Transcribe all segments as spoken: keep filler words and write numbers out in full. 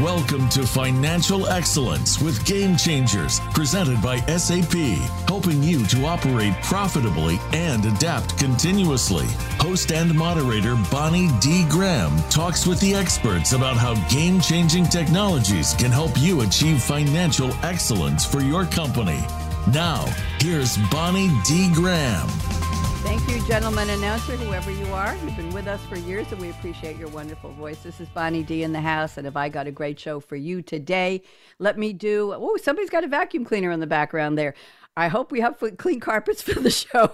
Welcome to Financial Excellence with Game Changers, presented by S A P, helping you to operate profitably and adapt continuously. Host and moderator Bonnie D. Graham talks with the experts about how game-changing technologies can help you achieve financial excellence for your company. Now, here's Bonnie D. Graham. Thank you, gentlemen, announcer, whoever you are. You've been with us for years, and we appreciate your wonderful voice. This is Bonnie D in the house, and have I got a great show for you today. Let me do, oh, somebody's got a vacuum cleaner in the background there. I hope we have clean carpets for the show.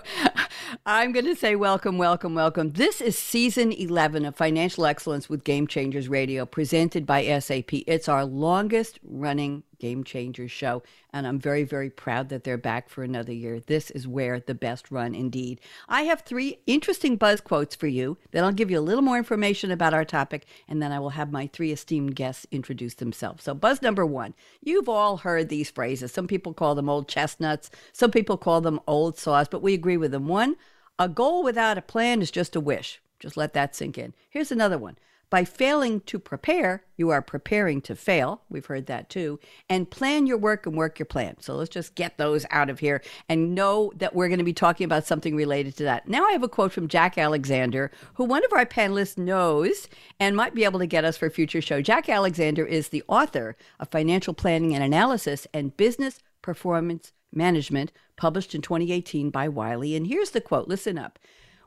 I'm going to say welcome, welcome, welcome. This is Season eleven of Financial Excellence with Game Changers Radio, presented by S A P. It's our longest-running Game Changers show, and I'm very, very proud that they're back for another year. This is where the best run indeed. I have three interesting buzz quotes for you, then I'll give you a little more information about our topic, and then I will have my three esteemed guests introduce themselves. So buzz number one, you've all heard these phrases. Some people call them old chestnuts. Some people call them old saws, but we agree with them. One, a goal without a plan is just a wish. Just let that sink in. Here's another one. By failing to prepare, you are preparing to fail. We've heard that too. And plan your work and work your plan. So let's just get those out of here and know that we're going to be talking about something related to that. Now I have a quote from Jack Alexander, who one of our panelists knows and might be able to get us for a future show. Jack Alexander is the author of Financial Planning and Analysis and Business Performance Management, published in twenty eighteen by Wiley. And here's the quote. Listen up.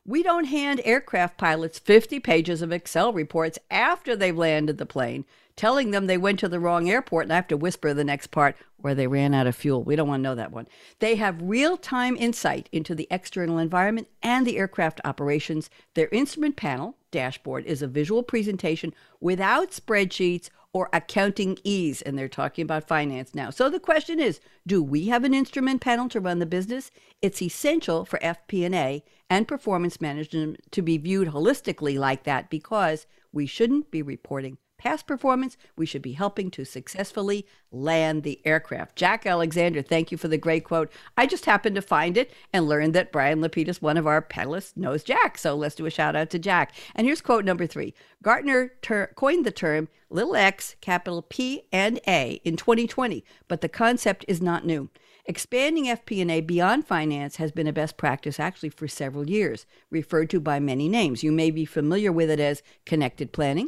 We don't hand aircraft pilots fifty pages of Excel reports after they've landed the plane, telling them they went to the wrong airport, and I have to whisper the next part, or they ran out of fuel. We don't want to know that one. They have real-time insight into the external environment and the aircraft operations. Their instrument panel dashboard is a visual presentation without spreadsheets or accounting ease, and they're talking about finance now. So the question is, do we have an instrument panel to run the business? It's essential for F P and A and performance management to be viewed holistically like that, because we shouldn't be reporting past performance. We should be helping to successfully land the aircraft. Jack Alexander, thank you for the great quote. I just happened to find it and learned that Brian Lapidus, one of our panelists, knows Jack. So let's do a shout out to Jack. And here's quote number three. Gartner ter- coined the term little x, capital P and A in twenty twenty, but the concept is not new. Expanding F P and A beyond finance has been a best practice actually for several years, referred to by many names. You may be familiar with it as connected planning,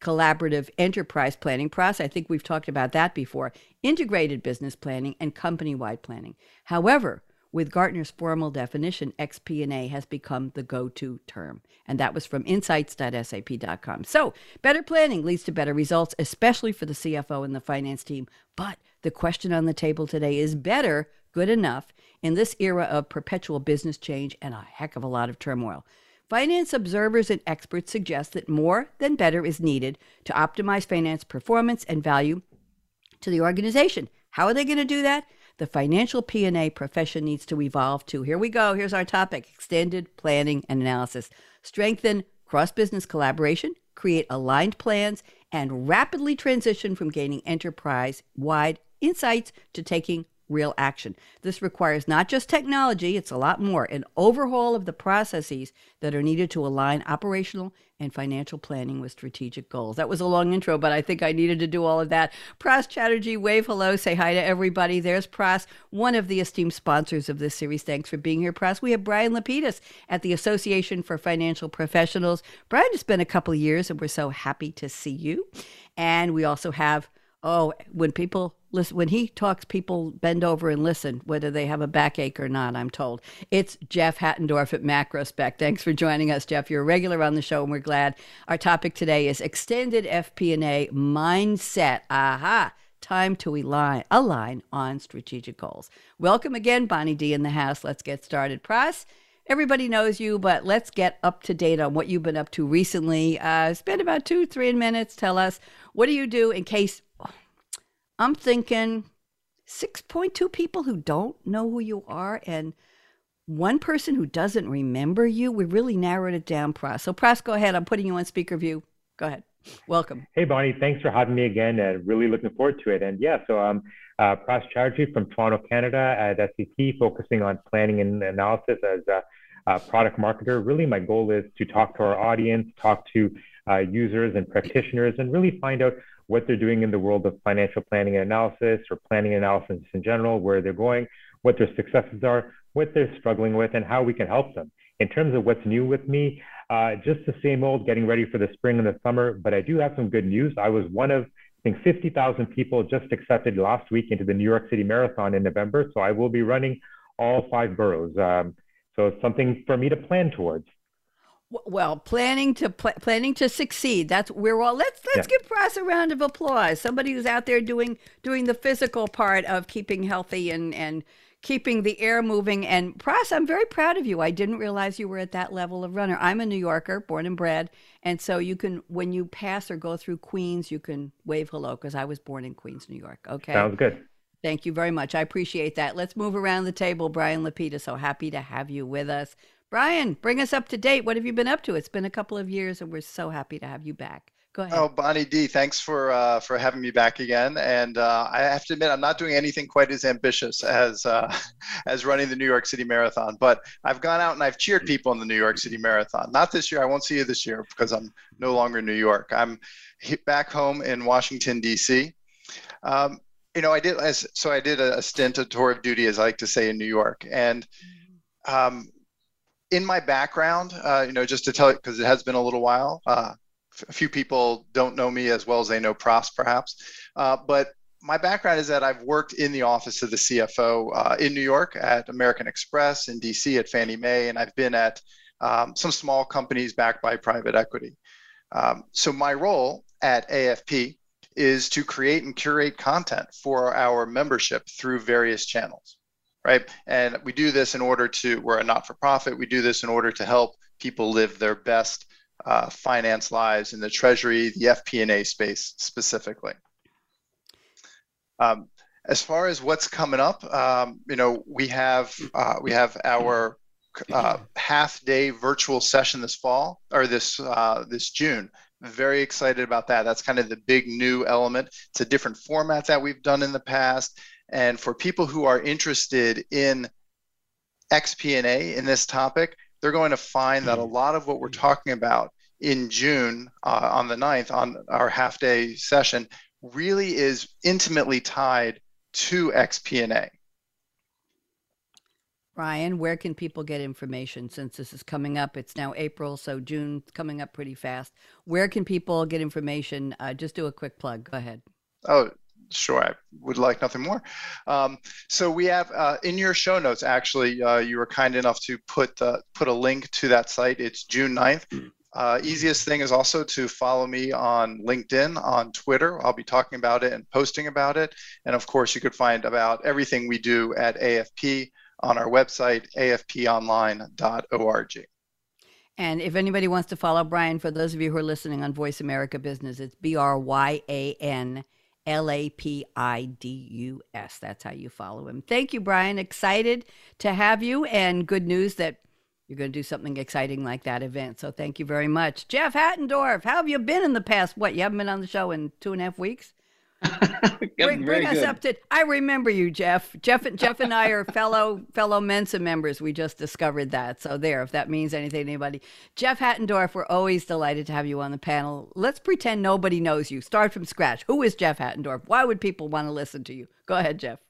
collaborative enterprise planning process. I think we've talked about that before, integrated business planning, and company-wide planning. However, with Gartner's formal definition, X P and A has become the go-to term. And that was from insights dot S A P dot com. So better planning leads to better results, especially for the C F O and the finance team. But the question on the table today is, better good enough in this era of perpetual business change and a heck of a lot of turmoil? Finance observers and experts suggest that more than better is needed to optimize finance performance and value to the organization. How are they going to do that? The financial P and A profession needs to evolve too. Here we go. Here's our topic, extended planning and analysis. Strengthen cross-business collaboration, create aligned plans, and rapidly transition from gaining enterprise-wide insights to taking real action. This requires not just technology, it's a lot more, an overhaul of the processes that are needed to align operational and financial planning with strategic goals. That was a long intro, but I think I needed to do all of that. Pras Chatterjee, wave hello, say hi to everybody. There's Pras, one of the esteemed sponsors of this series. Thanks for being here, Pras. We have Brian Lapidus at the Association for Financial Professionals. Brian, it's been a couple of years, and we're so happy to see you. And we also have, oh, when people listen, when he talks, people bend over and listen, whether they have a backache or not, I'm told. It's Jeff Hattendorf at Macrospec. Thanks for joining us, Jeff. You're a regular on the show, and we're glad. Our topic today is extended F P and A mindset. Aha, time to align, align on strategic goals. Welcome again, Bonnie D in the house. Let's get started. Pras, everybody knows you, but let's get up to date on what you've been up to recently. Uh, spend about two, three minutes. Tell us, what do you do in case... I'm thinking six point two people who don't know who you are and one person who doesn't remember you. We really narrowed it down, Pras. So Pras, go ahead. I'm putting you on speaker view. Go ahead. Welcome. Hey, Bonnie. Thanks for having me again. Uh, really looking forward to it. And yeah, so I'm uh, Pras Chowdhury from Toronto, Canada at S A P, focusing on planning and analysis as a, a product marketer. Really, my goal is to talk to our audience, talk to uh, users and practitioners, and really find out what they're doing in the world of financial planning and analysis, or planning and analysis in general, where they're going, what their successes are, what they're struggling with, and how we can help them. In terms of what's new with me, uh, just the same old, getting ready for the spring and the summer, but I do have some good news. I was one of, I think, fifty thousand people just accepted last week into the New York City Marathon in November, so I will be running all five boroughs. Um, so it's something for me to plan towards. Well, planning to pl- planning to succeed. That's we're all. Let's let's yeah. give Pras a round of applause. Somebody who's out there doing doing the physical part of keeping healthy and and keeping the air moving. And Pras, I'm very proud of you. I didn't realize you were at that level of runner. I'm a New Yorker, born and bred, and so you can, when you pass or go through Queens, you can wave hello, because I was born in Queens, New York. Okay, sounds good. Thank you very much. I appreciate that. Let's move around the table. Brian Lapidus, so happy to have you with us. Brian, bring us up to date. What have you been up to? It's been a couple of years, and we're so happy to have you back. Go ahead. Oh, Bonnie D., thanks for uh, for having me back again. And uh, I have to admit, I'm not doing anything quite as ambitious as uh, as running the New York City Marathon, but I've gone out and I've cheered people in the New York City Marathon. Not this year. I won't see you this year because I'm no longer in New York. I'm back home in Washington, D C. Um, you know, I did as so I did a, a stint, a tour of duty, as I like to say, in New York, and. Um, In my background, uh, you know, just to tell it, because it has been a little while, uh, f- a few people don't know me as well as they know Pras, perhaps. Uh, but my background is that I've worked in the office of the C F O uh, in New York at American Express, in D C at Fannie Mae, and I've been at um, some small companies backed by private equity. Um, so my role at A F P is to create and curate content for our membership through various channels. Right. And we do this in order to, we're a not-for-profit, we do this in order to help people live their best uh, finance lives in the treasury, the F P and A space specifically. Um, as far as what's coming up, um, you know, we have uh, we have our uh, half-day virtual session this fall, or this uh, this June. Very excited about that. That's kind of the big new element. It's a different format that we've done in the past. And for people who are interested in X P and A in this topic, they're going to find that a lot of what we're talking about in June uh, on the ninth, on our half-day session, really is intimately tied to X P and A. Brian, where can people get information since this is coming up? It's now April, so June's coming up pretty fast. Where can people get information? Uh, just do a quick plug. Go ahead. Oh. Sure, I would like nothing more. Um, so we have uh, in your show notes, actually, uh, you were kind enough to put uh, put a link to that site. It's June ninth. Uh, easiest thing is also to follow me on LinkedIn, on Twitter. I'll be talking about it and posting about it. And of course, you could find about everything we do at A F P on our website, a f p online dot org. And if anybody wants to follow Brian, for those of you who are listening on Voice America Business, it's B R Y A N L A P I D U S. That's how you follow him. Thank you, Brian. Excited to have you, and good news that you're going to do something exciting like that event. So thank you very much. Jeff Hattendorf, how have you been in the past? What, you haven't been on the show in two and a half weeks? bring bring us good. up to, I remember you, Jeff. Jeff, Jeff and I are fellow fellow Mensa members. We just discovered that. So there, if that means anything to anybody. Jeff Hattendorf, we're always delighted to have you on the panel. Let's pretend nobody knows you. Start from scratch. Who is Jeff Hattendorf? Why would people want to listen to you? Go ahead, Jeff.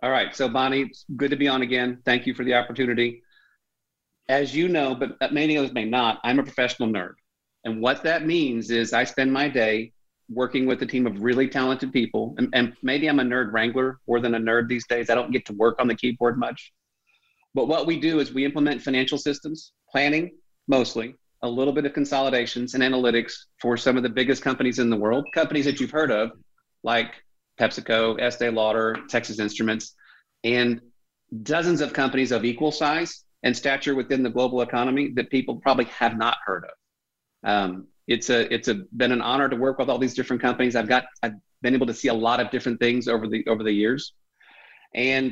All right. So Bonnie, it's good to be on again. Thank you for the opportunity. As you know, but many others may not, I'm a professional nerd. And what that means is I spend my day working with a team of really talented people. And, and maybe I'm a nerd wrangler more than a nerd these days. I don't get to work on the keyboard much. But what we do is we implement financial systems, planning mostly, a little bit of consolidations and analytics for some of the biggest companies in the world, companies that you've heard of, like PepsiCo, Estee Lauder, Texas Instruments, and dozens of companies of equal size and stature within the global economy that people probably have not heard of. Um, It's a it's a been an honor to work with all these different companies. I've got I've been able to see a lot of different things over the over the years, and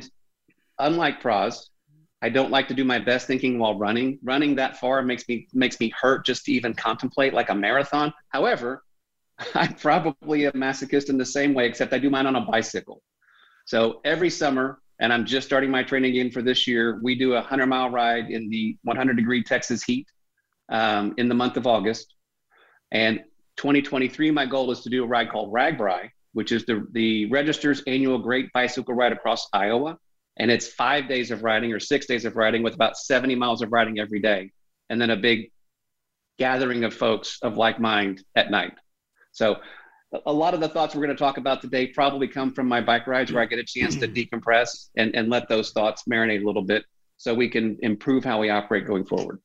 unlike Pras, I don't like to do my best thinking while running. Running that far makes me makes me hurt just to even contemplate like a marathon. However, I'm probably a masochist in the same way, except I do mine on a bicycle. So every summer, and I'm just starting my training again for this year, we do a hundred mile ride in the one hundred degree Texas heat um, in the month of August. And twenty twenty-three, my goal is to do a ride called RAGBRAI, which is the, the Register's Annual Great Bicycle Ride across Iowa. And it's five days of riding or six days of riding with about seventy miles of riding every day. And then a big gathering of folks of like mind at night. So a lot of the thoughts we're going to talk about today probably come from my bike rides where I get a chance to decompress and, and let those thoughts marinate a little bit so we can improve how we operate going forward.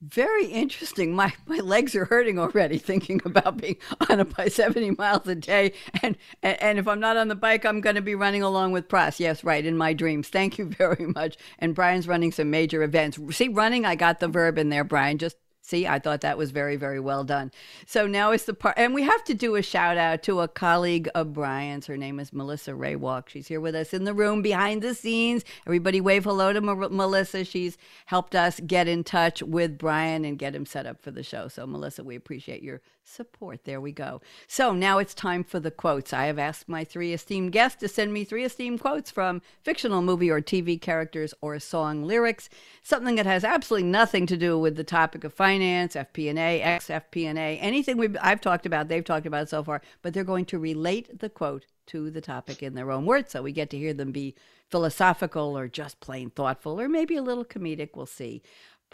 Very interesting. My my legs are hurting already thinking about being on a bike seventy miles a day. And, and and if I'm not on the bike, I'm going to be running along with Pras. Yes, right, in my dreams. Thank you very much. And Brian's running some major events. See, running, I got the verb in there, Brian. Just see, I thought that was very, very well done. So now it's the part, and we have to do a shout out to a colleague of Brian's. Her name is Melissa Raywalk. She's here with us in the room behind the scenes. Everybody wave hello to Mar- Melissa. She's helped us get in touch with Brian and get him set up for the show. So Melissa, we appreciate your support. There we go. So now it's time for the quotes. I have asked my three esteemed guests to send me three esteemed quotes from fictional movie or T V characters or song lyrics, something that has absolutely nothing to do with the topic of finance. Finance, F P and A, X F P and A, anything we've, I've talked about, they've talked about so far, but they're going to relate the quote to the topic in their own words. So we get to hear them be philosophical or just plain thoughtful or maybe a little comedic. We'll see.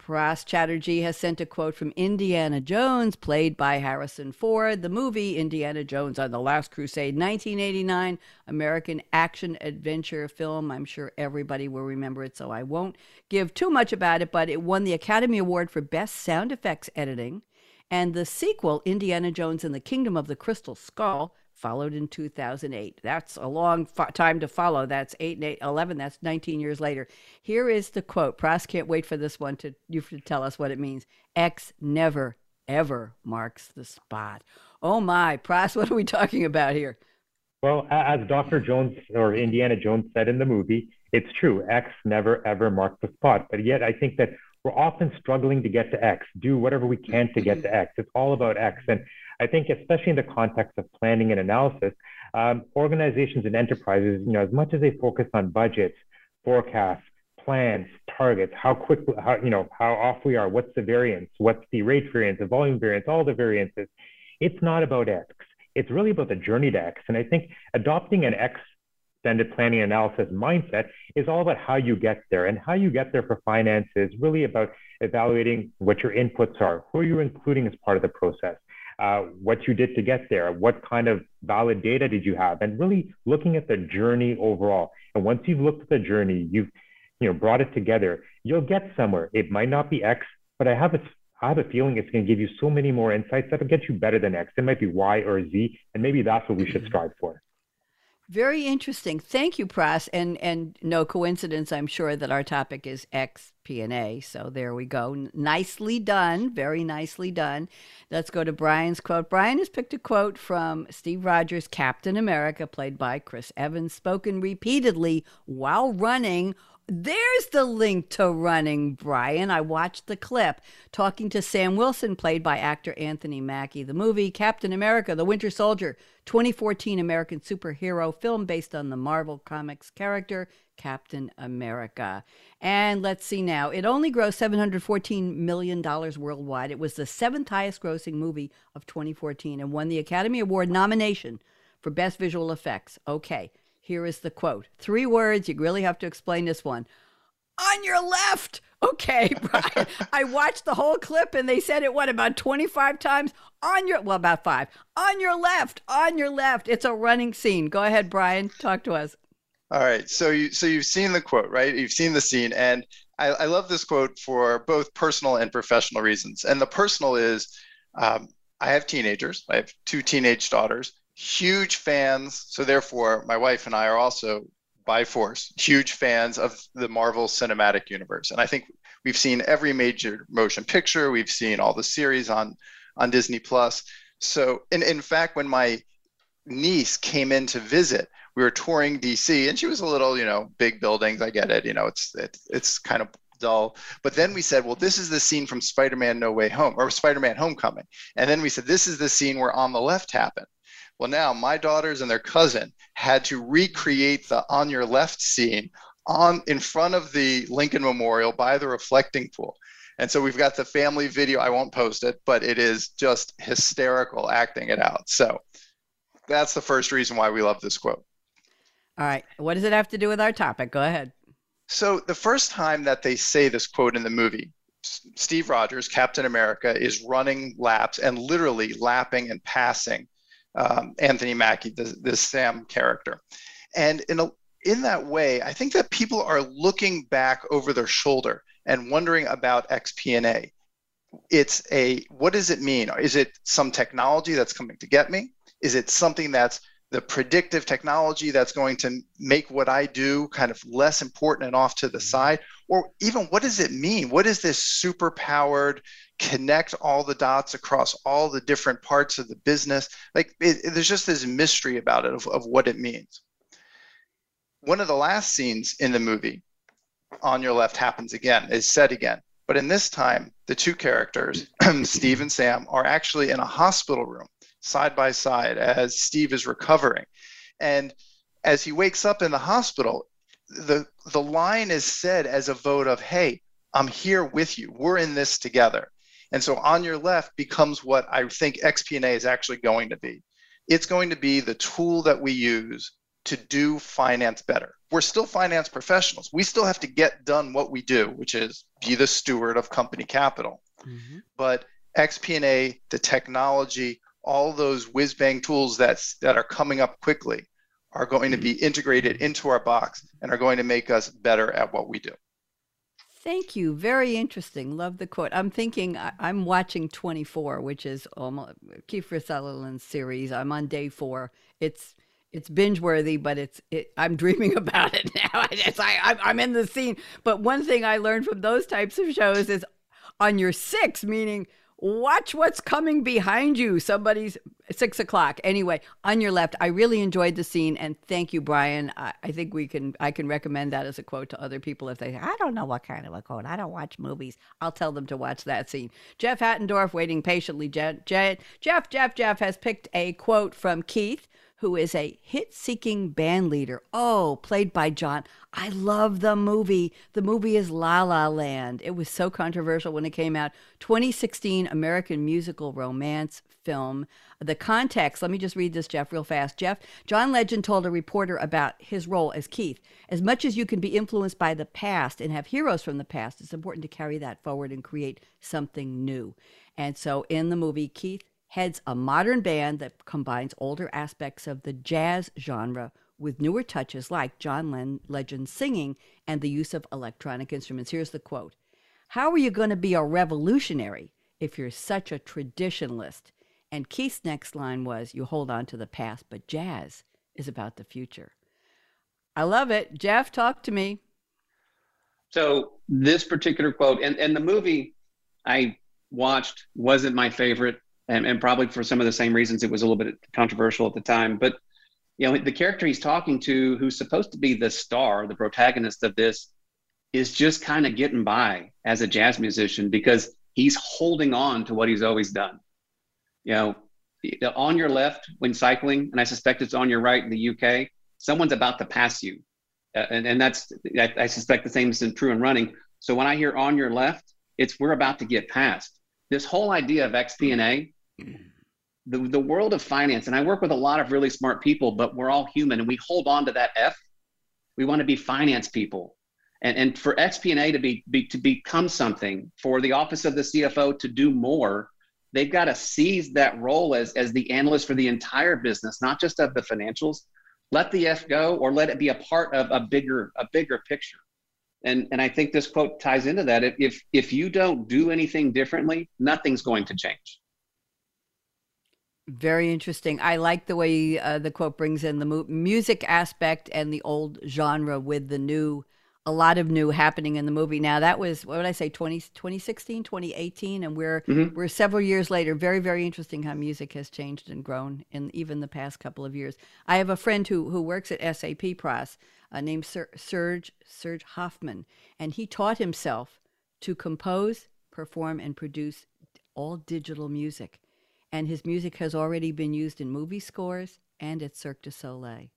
Pras Chatterjee has sent a quote from Indiana Jones, played by Harrison Ford, the movie Indiana Jones and the Last Crusade, nineteen eighty-nine, American action adventure film. I'm sure everybody will remember it, so I won't give too much about it, but it won the Academy Award for Best Sound Effects Editing, and the sequel, Indiana Jones and the Kingdom of the Crystal Skull, followed in two thousand eight. That's a long fo- time to follow. That's eight and eight, eleven. That's nineteen years later. Here is the quote. Pras, can't wait for this one to you to tell us what it means. X never, ever marks the spot. Oh my, Pras, what are we talking about here? Well, as Doctor Jones or Indiana Jones said in the movie, it's true. X never, ever marked the spot. But yet I think that we're often struggling to get to X, do whatever we can to get to X. It's all about X. And I think, especially in the context of planning and analysis, um, organizations and enterprises, you know, as much as they focus on budgets, forecasts, plans, targets, how quick, how, you know, how off we are, what's the variance, what's the rate variance, the volume variance, all the variances, it's not about X. It's really about the journey to X. And I think adopting an X extended planning analysis mindset is all about how you get there, and how you get there for finance is really about evaluating what your inputs are, who you're including as part of the process, uh, what you did to get there, what kind of valid data did you have, and really looking at the journey overall. And once you've looked at the journey, you've you know brought it together, you'll get somewhere. It might not be X, but I have a I have a feeling it's going to give you so many more insights that'll get you better than X. It might be Y or Z, and maybe that's what we should strive for. Very interesting. Thank you, Pras. And and no coincidence, I'm sure, that our topic is X P and A. So there we go. N- nicely done. Very nicely done. Let's go to Brian's quote. Brian has picked a quote from Steve Rogers' Captain America, played by Chris Evans, spoken repeatedly while running. There's the link to running, Brian. I watched the clip talking to Sam Wilson, played by actor Anthony Mackie. The movie Captain America: The Winter Soldier, twenty fourteen American superhero film based on the Marvel Comics character Captain America. And let's see now. It only grossed seven hundred fourteen million dollars worldwide. It was the seventh highest grossing movie of twenty fourteen and won the Academy Award nomination for Best Visual Effects. Okay. Here is the quote. Three words. You really have to explain this one. On your left. Okay, Brian. I watched the whole clip and they said it, what, about twenty-five times? On your, well, about five. On your left. On your left. It's a running scene. Go ahead, Brian. Talk to us. All right. So, you, so you've seen the quote, right? You've seen the scene. And I, I love this quote for both personal and professional reasons. And the personal is um, I have teenagers. I have two teenage daughters. Huge fans, so therefore my wife and I are also, by force, huge fans of the Marvel Cinematic Universe. And I think we've seen every major motion picture, we've seen all the series on, on Disney Plus. So in, in fact, when my niece came in to visit, we were touring D C and she was a little, you know, big buildings, I get it, you know, it's it's, it's kind of dull. But then we said, well, this is the scene from Spider-Man No Way Home, or Spider-Man Homecoming. And then we said, this is the scene where On the Left happened. Well, now my daughters and their cousin had to recreate the on your left scene on in front of the Lincoln Memorial by the reflecting pool. And so we've got the family video. I won't post it, but it is just hysterical acting it out. So that's the first reason why we love this quote. All right. What does it have to do with our topic? Go ahead. So the first time that they say this quote in the movie, Steve Rogers, Captain America, is running laps and literally lapping and passing um, Anthony Mackie, the, the Sam character. And in a, in that way, I think that people are looking back over their shoulder and wondering about X P and A. It's a, what does it mean? Is it some technology that's coming to get me? Is it something that's the predictive technology that's going to make what I do kind of less important and off to the side? Or even, what does it mean? What is this super powered, connect all the dots across all the different parts of the business? Like it, it, there's just this mystery about it of, of what it means. One of the last scenes in the movie, On Your Left Happens Again, is said again. But in this time, the two characters, Steve and Sam, are actually in a hospital room side by side as Steve is recovering. And as he wakes up in the hospital, the the line is said as a vote of, hey, I'm here with you. We're in this together. And so On Your Left becomes what I think X P and A is actually going to be. It's going to be the tool that we use to do finance better. We're still finance professionals. We still have to get done what we do, which is be the steward of company capital. Mm-hmm. But X P and A, the technology, all those whiz-bang tools that's, that are coming up quickly are going to be integrated into our box and are going to make us better at what we do. Thank you. Very interesting. Love the quote. I'm thinking, I'm watching twenty-four, which is almost Kiefer Sutherland's series. I'm on day four. It's It's binge-worthy, but it's. It, I'm dreaming about it now. It's, I, I'm, I'm in the scene. But one thing I learned from those types of shows is on your six, meaning watch what's coming behind you. Somebody's six o'clock. Anyway, On Your Left, I really enjoyed the scene, and thank you, Brian. I, I think we can. I can recommend that as a quote to other people if they say, I don't know what kind of a quote. I don't watch movies. I'll tell them to watch that scene. Jeff Hattendorf, waiting patiently. Jeff, Jeff, Jeff, Jeff has picked a quote from Keith, who is a hit-seeking band leader, oh, played by John. I love the movie. The movie is La La Land. It was so controversial when it came out. twenty sixteen American musical romance film. The context, let me just read this, Jeff, real fast. Jeff, John Legend told a reporter about his role as Keith. As much as you can be influenced by the past and have heroes from the past, it's important to carry that forward and create something new. And so in the movie, Keith heads a modern band that combines older aspects of the jazz genre with newer touches like John Legend's singing and the use of electronic instruments. Here's the quote. How are you going to be a revolutionary if you're such a traditionalist? And Keith's next line was, you hold on to the past, but jazz is about the future. I love it. Jeff, talk to me. So this particular quote, and, and the movie I watched wasn't my favorite. And, and probably for some of the same reasons, it was a little bit controversial at the time. But, you know, the character he's talking to, who's supposed to be the star, the protagonist of this, is just kind of getting by as a jazz musician because he's holding on to what he's always done. You know, on your left when cycling, and I suspect it's on your right in the U K, someone's about to pass you. Uh, and, and that's, I, I suspect the same is true in running. So when I hear on your left, it's we're about to get passed. This whole idea of X P and A, The, the world of finance, and I work with a lot of really smart people, but we're all human and we hold on to that F. We want to be finance people. And, and for X P and A to be, be to become something, for the office of the C F O to do more, they've got to seize that role as, as the analyst for the entire business, not just of the financials. Let the F go or let it be a part of a bigger, a bigger picture. And, and I think this quote ties into that. If, if you don't do anything differently, nothing's going to change. Very interesting. I like the way uh, the quote brings in the mu- music aspect and the old genre with the new, a lot of new happening in the movie. Now that was, what would I say, twenty, twenty sixteen, twenty eighteen, and we're mm-hmm. we're several years later. Very, very interesting how music has changed and grown in even the past couple of years. I have a friend who who works at S A P Pras uh, named Sir, Serge, Serge Hoffman, and he taught himself to compose, perform, and produce all digital music. And his music has already been used in movie scores and at Cirque du Soleil. Wow.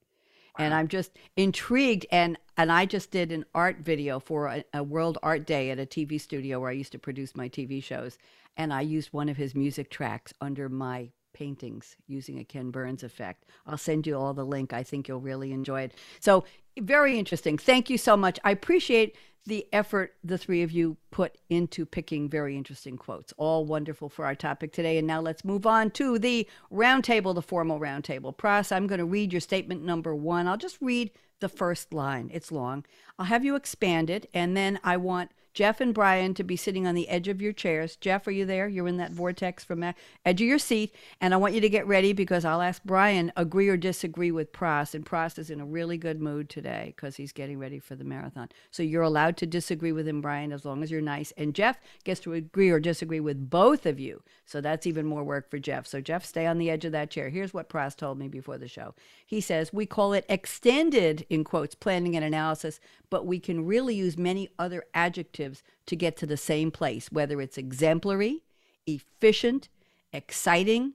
And I'm just intrigued. And And I just did an art video for a, a World Art Day at a T V studio where I used to produce my T V shows. And I used one of his music tracks under my paintings using a Ken Burns effect. I'll send you all the link. I think you'll really enjoy it. So very interesting. Thank you so much. I appreciate the effort the three of you put into picking very interesting quotes. All wonderful for our topic today. And now let's move on to the roundtable, the formal roundtable. Pras, I'm going to read your statement number one. I'll just read the first line. It's long. I'll have you expand it, and then I want Jeff and Brian to be sitting on the edge of your chairs. Jeff, are you there? You're in that vortex from that edge of your seat. And I want you to get ready because I'll ask Brian, agree or disagree with Pras. And Pras is in a really good mood today because he's getting ready for the marathon. So you're allowed to disagree with him, Brian, as long as you're nice. And Jeff gets to agree or disagree with both of you. So that's even more work for Jeff. So Jeff, stay on the edge of that chair. Here's what Pras told me before the show. He says, we call it extended, in quotes, planning and analysis, but we can really use many other adjectives to get to the same place, whether it's exemplary, efficient, exciting,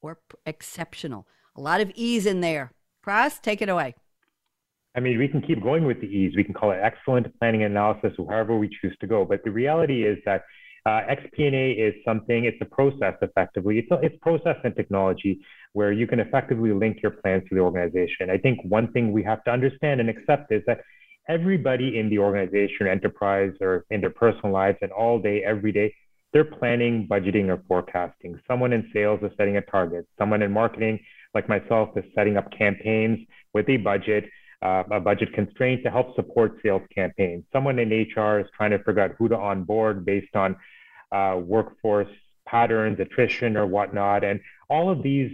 or p- exceptional. A lot of E's in there. Pras, take it away. I mean, we can keep going with the E's. We can call it excellent planning and analysis, or however we choose to go. But the reality is that uh, X P and A is something, it's a process effectively. It's, a, it's process and technology where you can effectively link your plans to the organization. I think one thing we have to understand and accept is that everybody in the organization, enterprise, or in their personal lives, and all day, every day, they're planning, budgeting, or forecasting. Someone in sales is setting a target. Someone in marketing, like myself, is setting up campaigns with a budget, uh, a budget constraint to help support sales campaigns. Someone in H R is trying to figure out who to onboard based on uh, workforce patterns, attrition, or whatnot. And all of these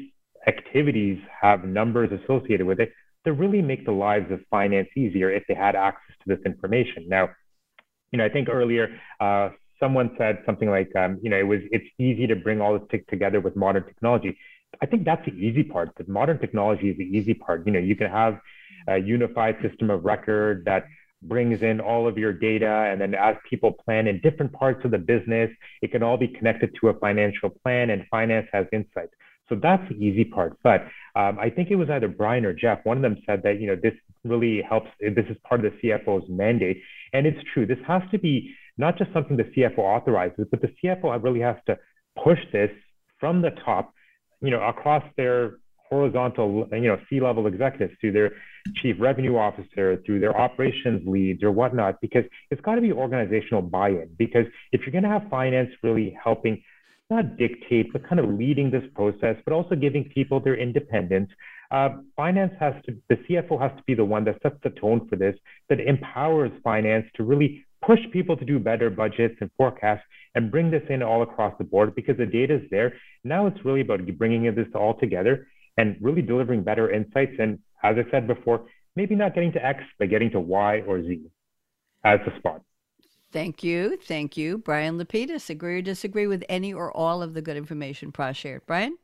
activities have numbers associated with it to really make the lives of finance easier if they had access to this information. Now, you know, I think earlier uh, someone said something like, um, you know, it was it's easy to bring all this t- together with modern technology. I think that's the easy part. The modern technology is the easy part. You know, you can have a unified system of record that brings in all of your data, and then as people plan in different parts of the business, it can all be connected to a financial plan, and finance has insights. So that's the easy part. But um, I think it was either Brian or Jeff. One of them said that, you know, this really helps. This is part of the C F O's mandate. And it's true. This has to be not just something the C F O authorizes, but the C F O really has to push this from the top, you know, across their horizontal, you know, C-level executives, through their chief revenue officer, through their operations leads or whatnot, because it's got to be organizational buy-in. Because if you're going to have finance really helping not dictate, but kind of leading this process, but also giving people their independence. Uh, finance has to, the C F O has to be the one that sets the tone for this, that empowers finance to really push people to do better budgets and forecasts and bring this in all across the board because the data is there. Now it's really about bringing this all together and really delivering better insights. And as I said before, maybe not getting to X, but getting to Y or Z as the spot. Thank you. Thank you. Brian Lapidus, agree or disagree with any or all of the good information Pras shared? Brian?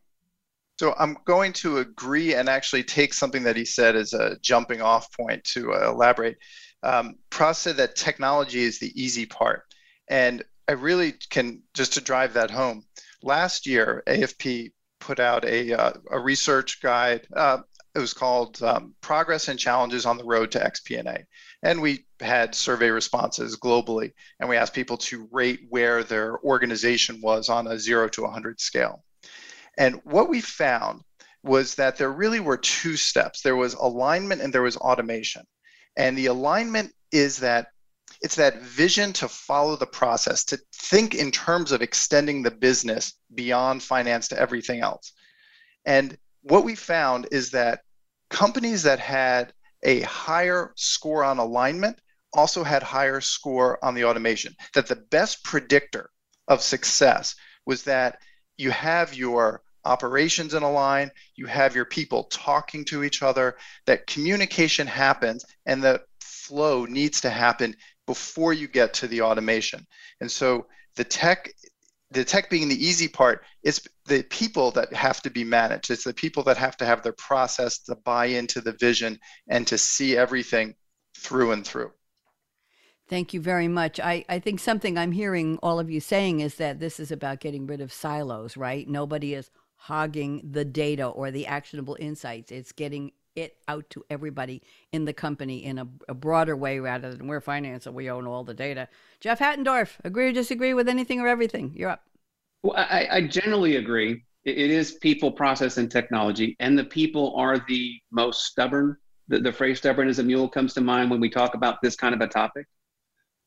So I'm going to agree and actually take something that he said as a jumping off point to uh, elaborate. Um, Pras said that technology is the easy part. And I really can, just to drive that home, last year, A F P put out a, uh, a research guide. Uh, It was called um, Progress and Challenges on the Road to X P and A. And we had survey responses globally, and we asked people to rate where their organization was on a zero to one hundred scale. And what we found was that there really were two steps. There was alignment and there was automation. And the alignment is that it's that vision to follow the process, to think in terms of extending the business beyond finance to everything else. And what we found is that companies that had a higher score on alignment also had higher score on the automation, that the best predictor of success was that you have your operations in a line, you have your people talking to each other, that communication happens, and the flow needs to happen before you get to the automation. And so the tech The tech being the easy part, it's the people that have to be managed. It's the people that have to have their process to buy into the vision and to see everything through and through. Thank you very much. I, I think something I'm hearing all of you saying is that this is about getting rid of silos, right? Nobody is hogging the data or the actionable insights. It's getting it out to everybody in the company in a, a broader way, rather than we're finance and we own all the data. Jeff Hattendorf, agree or disagree with anything or everything? You're up. Well, I, I generally agree. It, it is people, process, and technology, and the people are the most stubborn. The, the phrase stubborn as a mule comes to mind when we talk about this kind of a topic.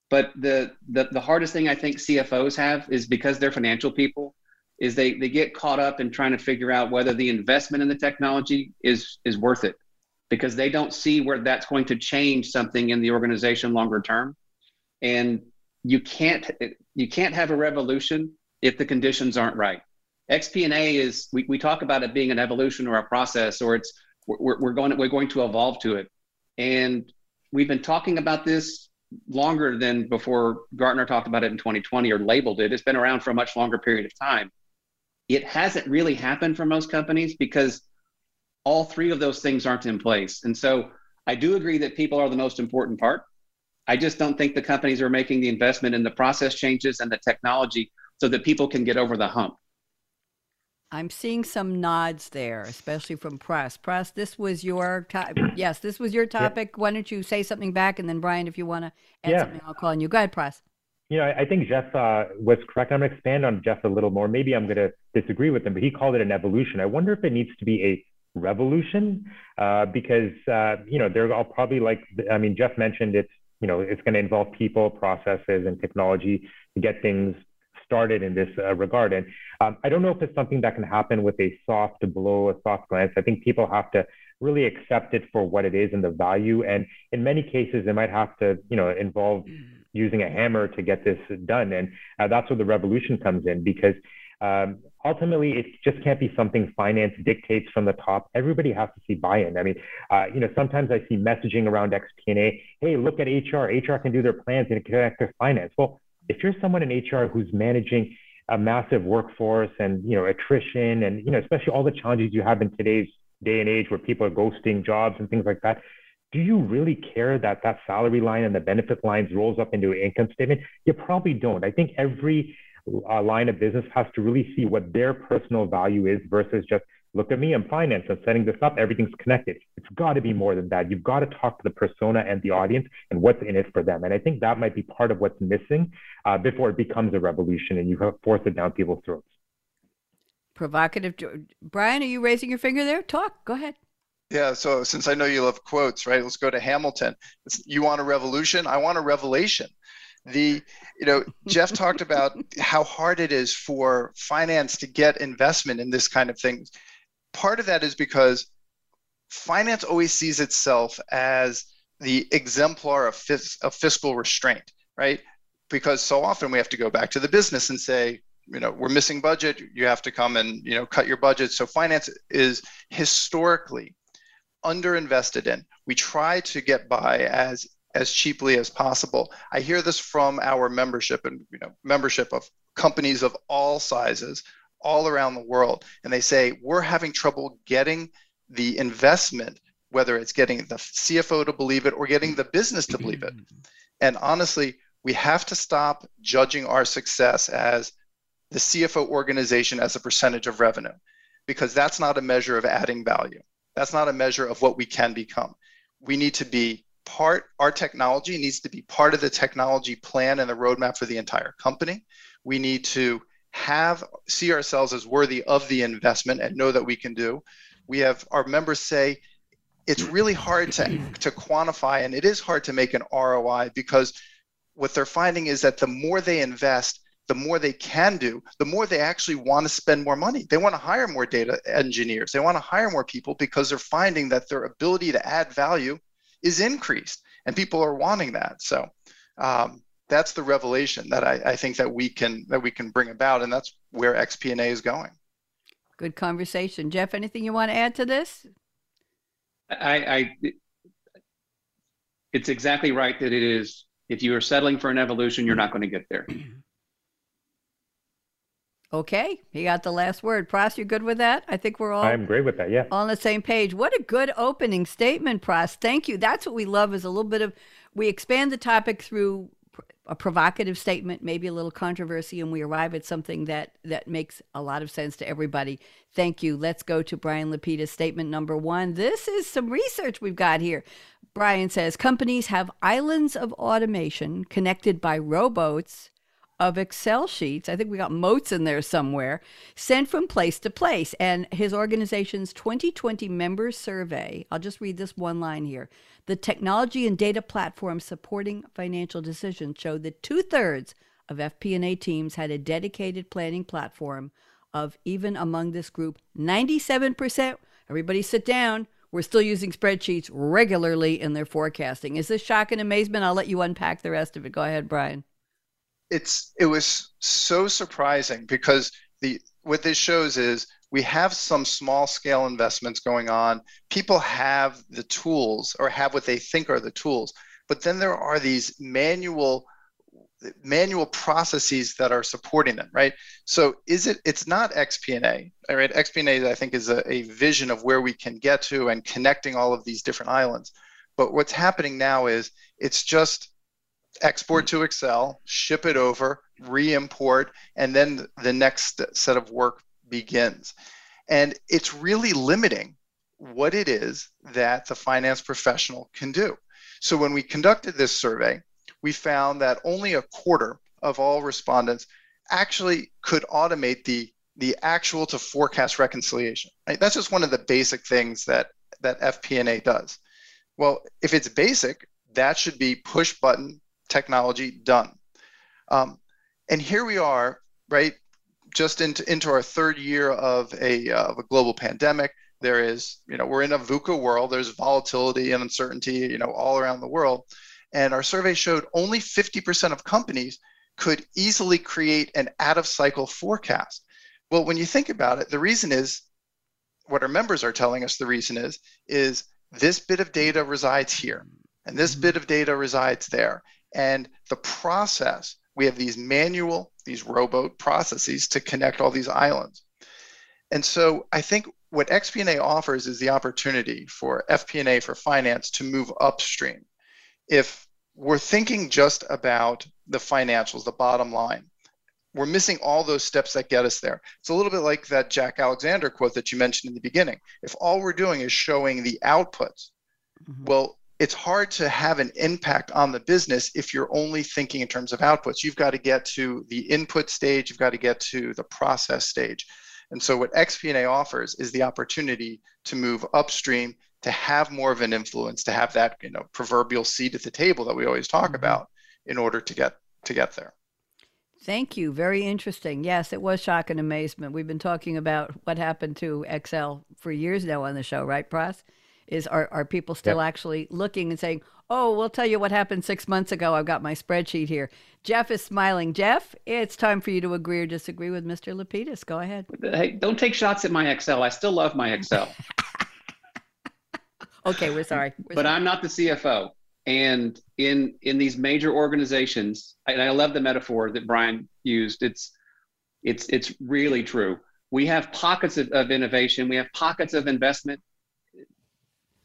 But the, the, the hardest thing I think C F Os have is, because they're financial people, is they, they get caught up in trying to figure out whether the investment in the technology is, is worth it, because they don't see where that's going to change something in the organization longer term. And you can't, you can't have a revolution if the conditions aren't right. X P and A is, we, we talk about it being an evolution or a process, or it's, we're, we're going, we're going to evolve to it. And we've been talking about this longer than before Gartner talked about it in twenty twenty or labeled it. It's been around for a much longer period of time. It hasn't really happened for most companies because all three of those things aren't in place. And so I do agree that people are the most important part. I just don't think the companies are making the investment in the process changes and the technology so that people can get over the hump. I'm seeing some nods there, especially from Pras. Pras, this was your topic. Yes, this was your topic. Yeah. Why don't you say something back, and then Brian, if you want to add yeah. something, I'll call on you. Go ahead, Pras. You know, I think Jeff uh, was correct. I'm going to expand on Jeff a little more. Maybe I'm going to disagree with him, but he called it an evolution. I wonder if it needs to be a revolution, uh, because, uh, you know, they're all probably like, I mean, Jeff mentioned it's, you know, it's going to involve people, processes, and technology to get things started in this uh, regard. And um, I don't know if it's something that can happen with a soft blow, a soft glance. I think people have to really accept it for what it is and the value. And in many cases, they might have to, you know, involve using a hammer to get this done. And uh, that's where the revolution comes in, because um, ultimately it just can't be something finance dictates from the top. Everybody has to see buy-in. I mean, uh, you know, sometimes I see messaging around X P and A, hey, look at H R. H R can do their plans and connect to finance. Well, if you're someone in H R who's managing a massive workforce and, you know, attrition and, you know, especially all the challenges you have in today's day and age where people are ghosting jobs and things like that, do you really care that that salary line and the benefit lines rolls up into an income statement? You probably don't. I think every uh, line of business has to really see what their personal value is versus just, look at me, I'm finance, I'm setting this up, everything's connected. It's got to be more than that. You've got to talk to the persona and the audience and what's in it for them. And I think that might be part of what's missing uh, before it becomes a revolution and you have forced it down people's throats. Provocative. Brian, are you raising your finger there? Talk, go ahead. Yeah, so since I know you love quotes, right, let's go to Hamilton. It's, you want a revolution? I want a revelation. The, you know, Jeff talked about how hard it is for finance to get investment in this kind of thing. Part of that is because finance always sees itself as the exemplar of, fis- of fiscal restraint, right? Because so often we have to go back to the business and say, you know, we're missing budget. You have to come and, you know, cut your budget. So finance is historically underinvested in. We try to get by as as cheaply as possible. I hear this from our membership and, you know, membership of companies of all sizes, all around the world, and they say we're having trouble getting the investment, whether it's getting the C F O to believe it or getting the business to believe it. And honestly, we have to stop judging our success as the C F O organization as a percentage of revenue, because that's not a measure of adding value. That's not a measure of what we can become. We need to be part, our technology needs to be part of the technology plan and the roadmap for the entire company. We need to have see ourselves as worthy of the investment and know that we can do. We have our members say it's really hard to to quantify, and it is hard to make an R O I, because what they're finding is that the more they invest, the more they can do, the more they actually want to spend more money. They want to hire more data engineers. They want to hire more people, because they're finding that their ability to add value is increased, and people are wanting that. So um, that's the revelation that I, I think that we can that we can bring about, and that's where X P and A is going. Good conversation. Jeff, anything you want to add to this? I, I it's exactly right that it is, if you are settling for an evolution, you're not going to get there. Okay, he got the last word. Pras, you good with that? I think we're all I'm great with that, yeah. All on the same page. What a good opening statement, Pras. Thank you. That's what we love, is a little bit of, we expand the topic through a provocative statement, maybe a little controversy, and we arrive at something that, that makes a lot of sense to everybody. Thank you. Let's go to Brian Lapidus, statement number one. This is some research we've got here. Brian says, companies have islands of automation connected by rowboats of Excel sheets. I think we got moats in there somewhere, sent from place to place. And his organization's twenty twenty member survey, I'll just read this one line here. The technology and data platform supporting financial decisions showed that two-thirds of F P and A teams had a dedicated planning platform of, even among this group, ninety-seven percent, everybody sit down, we're still using spreadsheets regularly in their forecasting. Is this shock and amazement? I'll let you unpack the rest of it. Go ahead, Brian. It's it was so surprising because the what this shows is we have some small scale investments going on. People have the tools or have what they think are the tools, but then there are these manual manual processes that are supporting them, right? So is it it's not X P and A, right? X P and A I think is a, a vision of where we can get to and connecting all of these different islands. But what's happening now is it's just export to Excel, ship it over, re-import, and then the next set of work begins. And it's really limiting what it is that the finance professional can do. So when we conducted this survey, we found that only a quarter of all respondents actually could automate the, the actual to forecast reconciliation. Right? That's just one of the basic things that, that F P and A does. Well, if it's basic, that should be push button, technology done. Um, and here we are, right, just into, into our third year of a, uh, of a global pandemic. There is, you know, we're in a VUCA world. There's volatility and uncertainty, you know, all around the world. And our survey showed only fifty percent of companies could easily create an out-of-cycle forecast. Well, when you think about it, the reason is, what our members are telling us the reason is, is this bit of data resides here, and this bit of data resides there. And the process, we have these manual, these rowboat processes to connect all these islands. And so I think what X P and A offers is the opportunity for F P and A, for finance, to move upstream. If we're thinking just about the financials, the bottom line, we're missing all those steps that get us there. It's a little bit like that Jack Alexander quote that you mentioned in the beginning. If all we're doing is showing the outputs, mm-hmm. well, it's hard to have an impact on the business if you're only thinking in terms of outputs. You've got to get to the input stage. You've got to get to the process stage. And so what X P and A offers is the opportunity to move upstream, to have more of an influence, to have that, you know, proverbial seat at the table that we always talk about in order to get to get there. Thank you. Very interesting. Yes, it was shock and amazement. We've been talking about what happened to Excel for years now on the show, right, Pras? Is are, are people still yep. actually looking and saying, oh, we'll tell you what happened six months ago. I've got my spreadsheet here. Jeff is smiling. Jeff, it's time for you to agree or disagree with Mister Lapidus. Go ahead. Hey, don't take shots at my Excel. I still love my Excel. Okay, we're sorry. We're but sorry. I'm not the C F O. And in in these major organizations, and I love the metaphor that Brian used. It's it's it's really true. We have pockets of, of innovation. We have pockets of investment.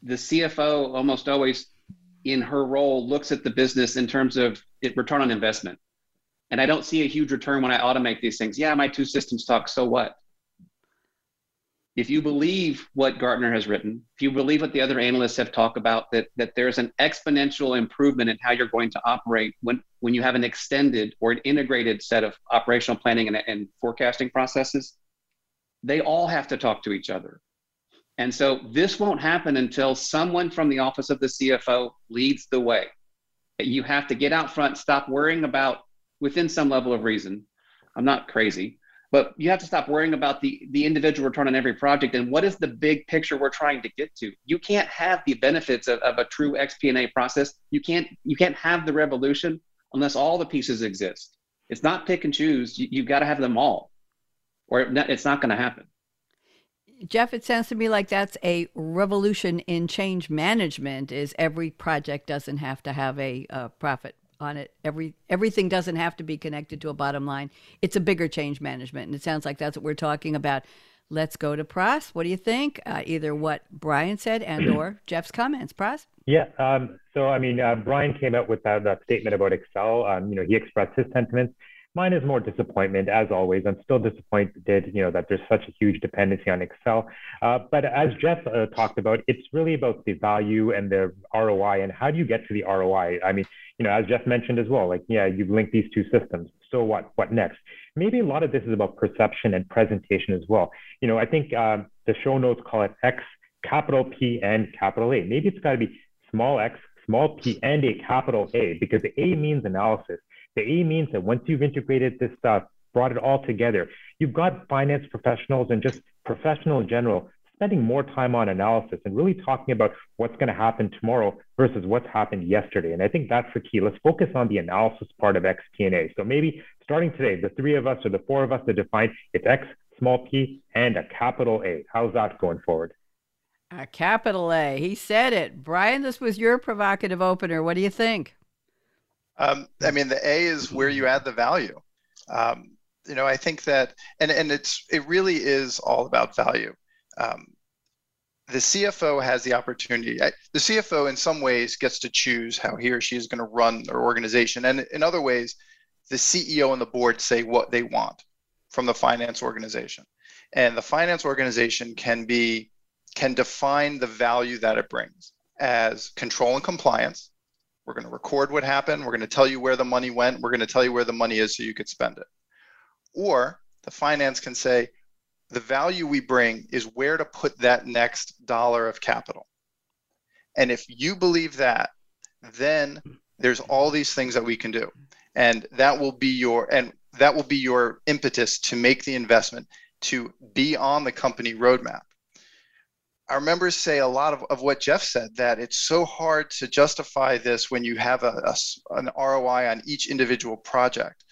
The C F O almost always in her role looks at the business in terms of it return on investment. And I don't see a huge return when I automate these things. Yeah, my two systems talk, so what? If you believe what Gartner has written, if you believe what the other analysts have talked about, that, that there's an exponential improvement in how you're going to operate when, when you have an extended or an integrated set of operational planning and, and forecasting processes, they all have to talk to each other. And so this won't happen until someone from the office of the C F O leads the way. You have to get out front, stop worrying about, within some level of reason, I'm not crazy, but you have to stop worrying about the, the individual return on every project and what is the big picture we're trying to get to. You can't have the benefits of, of a true X P and A process. You can't, you can't have the revolution unless all the pieces exist. It's not pick and choose. You, you've got to have them all, or it's not going to happen. Jeff, it sounds to me like that's a revolution in change management, is every project doesn't have to have a uh, profit on it. Every everything doesn't have to be connected to a bottom line. It's a bigger change management. And it sounds like that's what we're talking about. let's go to Pras. What do you think? Uh, either what Brian said and or Jeff's comments. Pras? Yeah. Um, so, I mean, uh, Brian came up with that, that statement about Excel. Um, you know, he expressed his sentiments. Mine is more disappointment, as always. I'm still disappointed, you know, that there's such a huge dependency on Excel. Uh, but as Jeff uh, talked about, it's really about the value and the R O I and how do you get to the R O I? I mean, you know, as Jeff mentioned as well, like, yeah, you've linked these two systems. So what, what next? Maybe a lot of this is about perception and presentation as well. You know, I think uh, the show notes call it X, capital P and capital A. Maybe it's got to be small X, small P and a capital A, because the A means analysis. The A means that once you've integrated this stuff, brought it all together, you've got finance professionals and just professional in general spending more time on analysis and really talking about what's going to happen tomorrow versus what's happened yesterday. And I think that's the key. Let's focus on the analysis part of X P and A. So maybe starting today, the three of us or the four of us that define it's X, small P, and a capital A. How's that going forward? A capital A. He said it. Brian, this was your provocative opener. What do you think? Um, I mean, the A is where you add the value. Um, you know, I think that, and, and it's, it really is all about value. Um, the C F O has the opportunity. I, the C F O in some ways gets to choose how he or she is going to run their organization. And in other ways, the C E O and the board say what they want from the finance organization. And the finance organization can be, can define the value that it brings as control and compliance. We're going to record what happened. We're going to tell you where the money went. We're going to tell you where the money is so you could spend it. Or the finance can say, the value we bring is where to put that next dollar of capital. And if you believe that, then there's all these things that we can do. And that will be your, and that will be your impetus to make the investment, to be on the company roadmap. Our members say a lot of, of what Jeff said, that it's so hard to justify this when you have a, a, an R O I on each individual project.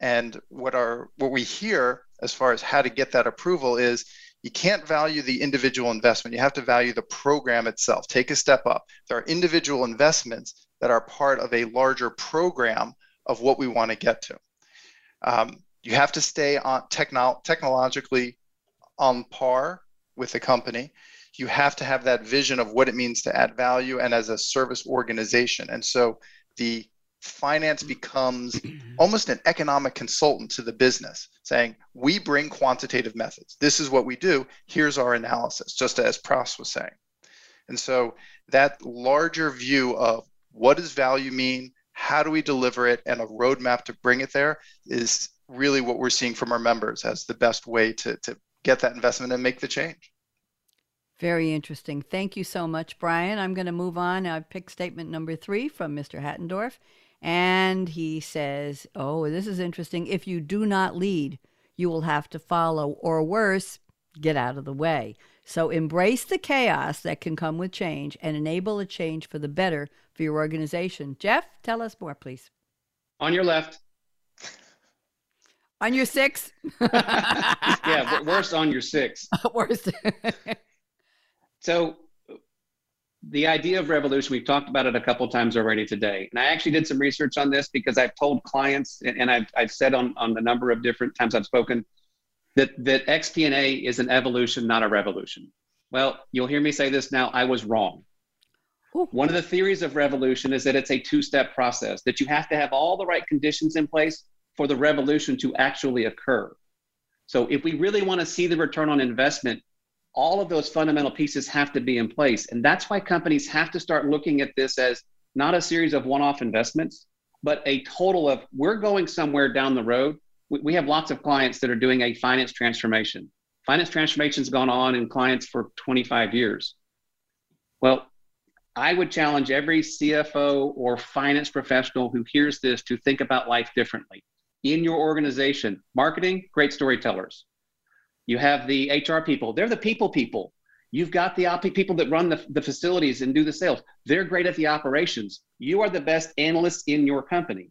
And what, our, what we hear as far as how to get that approval is you can't value the individual investment. You have to value the program itself. Take a step up. There are individual investments that are part of a larger program of what we want to get to. Um, you have to stay on techno- technologically on par with the company. You have to have that vision of what it means to add value and as a service organization. And so the finance becomes almost an economic consultant to the business, saying, we bring quantitative methods. This is what we do. Here's our analysis, just as Pras was saying. And so that larger view of what does value mean, how do we deliver it, and a roadmap to bring it there is really what we're seeing from our members as the best way to, to get that investment and make the change. Very interesting. Thank you so much, Brian. I'm going to move on. I picked statement number three from Mister Hattendorf. And he says, oh, this is interesting. If you do not lead, you will have to follow, or worse, get out of the way. So embrace the chaos that can come with change and enable a change for the better for your organization. Jeff, tell us more, please. On your left. On your six? Yeah, worse on your six. Worse. So the idea of revolution, we've talked about it a couple of times already today. And I actually did some research on this because I've told clients and, and I've, I've said on, on the number of different times I've spoken that, that X P and A is an evolution, not a revolution. Well, you'll hear me say this now, I was wrong. Ooh. One of the theories of revolution is that it's a two-step process, that you have to have all the right conditions in place for the revolution to actually occur. So if we really want to see the return on investment, all of those fundamental pieces have to be in place. And that's why companies have to start looking at this as not a series of one-off investments, but a total of, we're going somewhere down the road. We, we have lots of clients that are doing a finance transformation. Finance transformation's gone on in clients for twenty-five years. Well, I would challenge every C F O or finance professional who hears this to think about life differently. In your organization, marketing, great storytellers. You have the H R people. They're the people people. You've got the op people that run the, the facilities and do the sales. They're great at the operations. You are the best analysts in your company.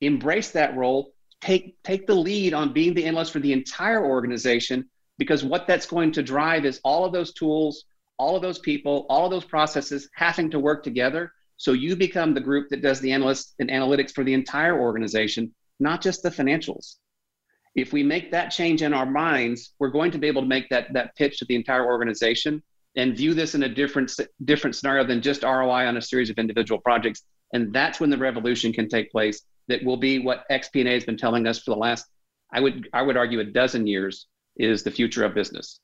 Embrace that role. Take, take the lead on being the analyst for the entire organization, because what that's going to drive is all of those tools, all of those people, all of those processes having to work together. So you become the group that does the analyst and analytics for the entire organization, not just the financials. If we make that change in our minds, we're going to be able to make that that pitch to the entire organization and view this in a different different scenario than just R O I on a series of individual projects. And that's when the revolution can take place. That will be what X P and A has been telling us for the last, I would I would argue, a dozen years is the future of business.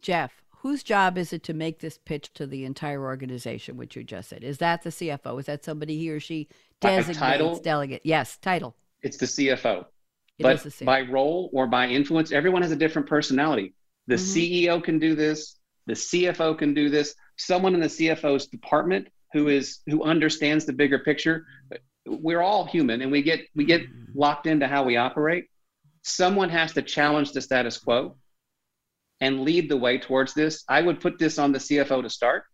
Jeff, whose job is it to make this pitch to the entire organization, which you just said? Is that the C F O? Is that somebody he or she designates, title, delegate? Yes, title. It's the C F O. It but the C F O. By role or by influence, everyone has a different personality. The mm-hmm. C E O can do this. The C F O can do this. Someone in the C F O's department who is who understands the bigger picture. We're all human, and we get we get locked into how we operate. Someone has to challenge the status quo and lead the way towards this. I would put this on the C F O to start,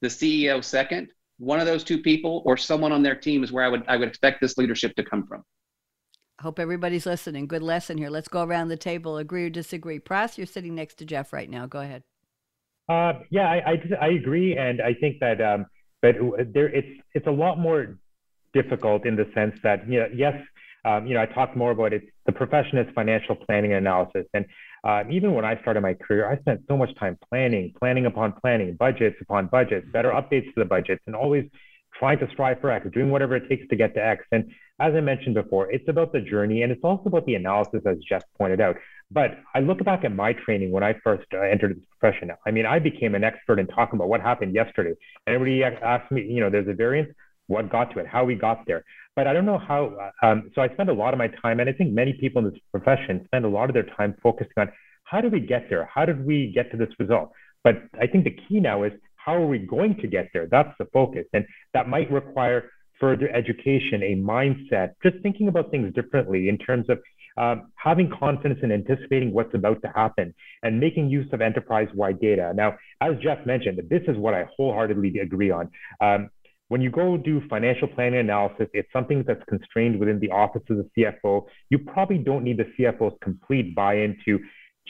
the C E O second. One of those two people or someone on their team is where I would I would expect this leadership to come from. Hope everybody's listening. Good lesson here. Let's go around the table, agree or disagree. Pras, you're sitting next to Jeff right now. Go ahead. Uh, yeah, I, I I agree, and I think that um, but there it's it's a lot more difficult in the sense that you know, yes, um, you know I talked more about it. The profession is financial planning and analysis, and uh, even when I started my career, I spent so much time planning, planning upon planning, budgets upon budgets, better updates to the budgets, and always trying to strive for X, doing whatever it takes to get to X. And as I mentioned before, it's about the journey, and it's also about the analysis, as Jeff pointed out. But I look back at my training when I first entered this profession. I mean, I became an expert in talking about what happened yesterday. And everybody asked me, you know, there's a variance, what got to it, how we got there. But I don't know how, um, so I spend a lot of my time, and I think many people in this profession spend a lot of their time focusing on how did we get there? How did we get to this result? But I think the key now is, how are we going to get there? That's the focus. And that might require further education, a mindset, just thinking about things differently in terms of um, having confidence in anticipating what's about to happen and making use of enterprise-wide data. Now, as Jeff mentioned, this is what I wholeheartedly agree on. Um, when you go do financial planning analysis, it's something that's constrained within the office of the C F O. You probably don't need the C F O's complete buy-in to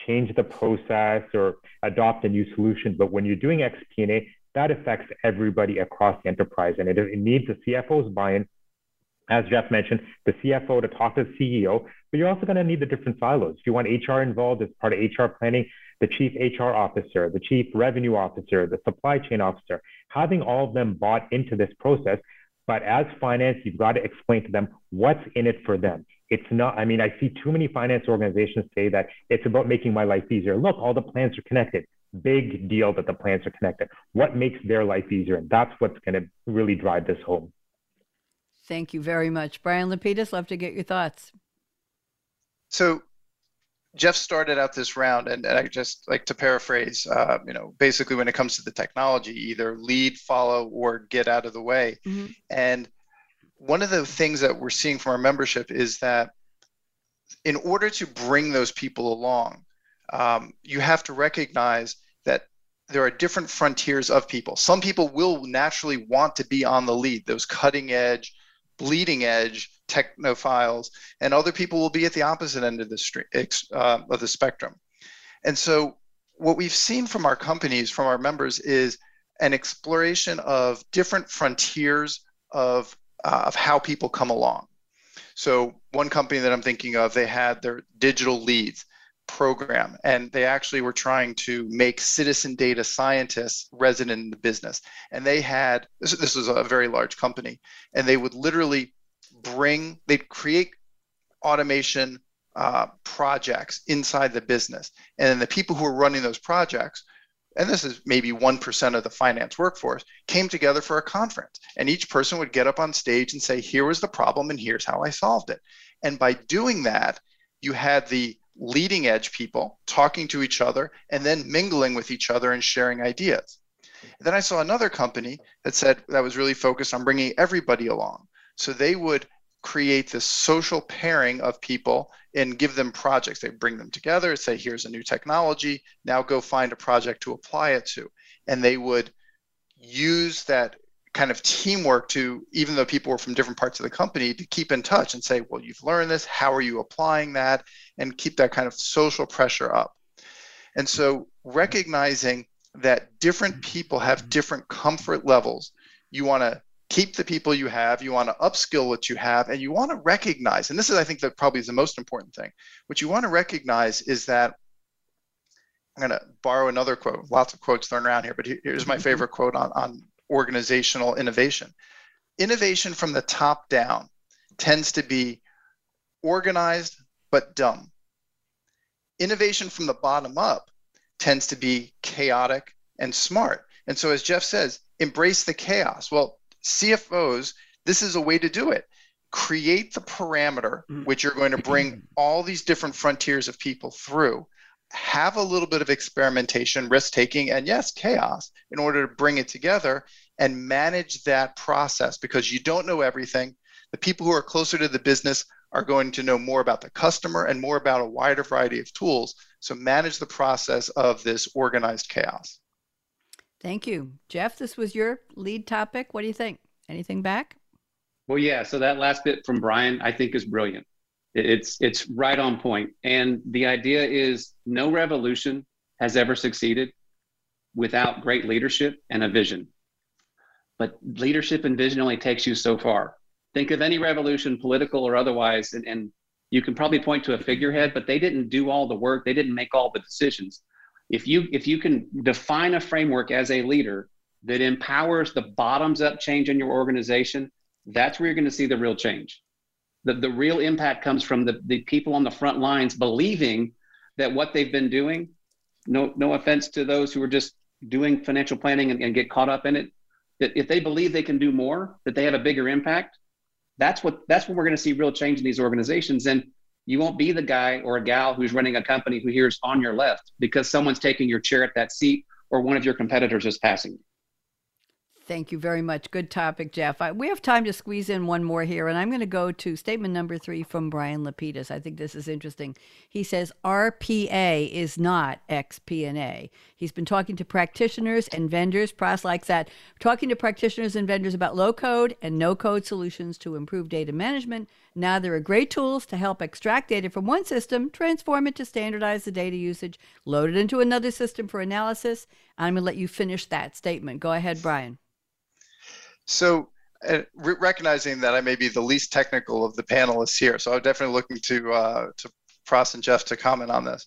change the process or adopt a new solution. But when you're doing X P and A, that affects everybody across the enterprise. And it, it needs the C F O's buy-in, as Jeff mentioned, the C F O to talk to the C E O, but you're also going to need the different silos. If you want H R involved as part of H R planning, the chief H R officer, the chief revenue officer, the supply chain officer, having all of them bought into this process. But as finance, you've got to explain to them what's in it for them. It's not, I mean, I see too many finance organizations say that it's about making my life easier. Look, all the plans are connected. Big deal that the plans are connected. What makes their life easier? And that's what's going to really drive this home. Thank you very much. Brian Lapidus, love to get your thoughts. So Jeff started out this round, and, and I just like to paraphrase, uh, you know, basically when it comes to the technology, either lead, follow, or get out of the way. Mm-hmm. And one of the things that we're seeing from our membership is that in order to bring those people along, um, you have to recognize that there are different frontiers of people. Some people will naturally want to be on the lead, those cutting edge, bleeding edge technophiles, and other people will be at the opposite end of the street, uh, of the spectrum. And so what we've seen from our companies, from our members, is an exploration of different frontiers of, uh, of how people come along. So one company that I'm thinking of, they had their digital leads program, and they actually were trying to make citizen data scientists resident in the business. And they had, this, this was a very large company, and they would literally bring, they'd create automation uh, projects inside the business. And then the people who were running those projects, and this is maybe one percent of the finance workforce, came together for a conference. And each person would get up on stage and say, here was the problem and here's how I solved it. And by doing that, you had the leading edge people talking to each other and then mingling with each other and sharing ideas. And then I saw another company that said that was really focused on bringing everybody along. So they would create this social pairing of people and give them projects. They bring them together and say, here's a new technology. Now go find a project to apply it to. And they would use that kind of teamwork to, even though people were from different parts of the company, to keep in touch and say, well, you've learned this. How are you applying that? And keep that kind of social pressure up. And so recognizing that different people have different comfort levels, you want to keep the people you have, you want to upskill what you have, and you want to recognize, and this is, I think, that probably is the most important thing. What you want to recognize is that, I'm going to borrow another quote, lots of quotes thrown around here, but here's my favorite quote on, on organizational innovation. Innovation from the top down tends to be organized but dumb. Innovation from the bottom up tends to be chaotic and smart. And so, as Jeff says, embrace the chaos. Well, C F Os, this is a way to do it. Create the parameter which you're going to bring all these different frontiers of people through. Have a little bit of experimentation, risk-taking, and yes, chaos in order to bring it together and manage that process, because you don't know everything. The people who are closer to the business are going to know more about the customer and more about a wider variety of tools. So manage the process of this organized chaos. Thank you. Jeff, this was your lead topic. What do you think? Anything back? Well, yeah. So that last bit from Brian, I think, is brilliant. It's, it's right on point. And the idea is no revolution has ever succeeded without great leadership and a vision. But leadership and vision only takes you so far. Think of any revolution, political or otherwise, and, and you can probably point to a figurehead, but they didn't do all the work. They didn't make all the decisions. If you, if you can define a framework as a leader that empowers the bottoms-up change in your organization, that's where you're going to see the real change. The, the real impact comes from the, the people on the front lines believing that what they've been doing, no, no offense to those who are just doing financial planning and, and get caught up in it, that if they believe they can do more, that they have a bigger impact, that's what, that's when we're going to see real change in these organizations. And you won't be the guy or a gal who's running a company who hears on your left because someone's taking your chair at that seat or one of your competitors is passing you. Thank you very much. Good topic, Jeff. I, we have time to squeeze in one more here, and I'm going to go to statement number three from Brian Lapidus. I think this is interesting. He says R P A is not X P and A. He's been talking to practitioners and vendors, Pras likes that, talking to practitioners and vendors about low-code and no-code solutions to improve data management. Now there are great tools to help extract data from one system, transform it to standardize the data usage, load it into another system for analysis. I'm going to let you finish that statement. Go ahead, Brian. So uh, re- recognizing that I may be the least technical of the panelists here, so I'm definitely looking to uh, to Pras and Jeff to comment on this.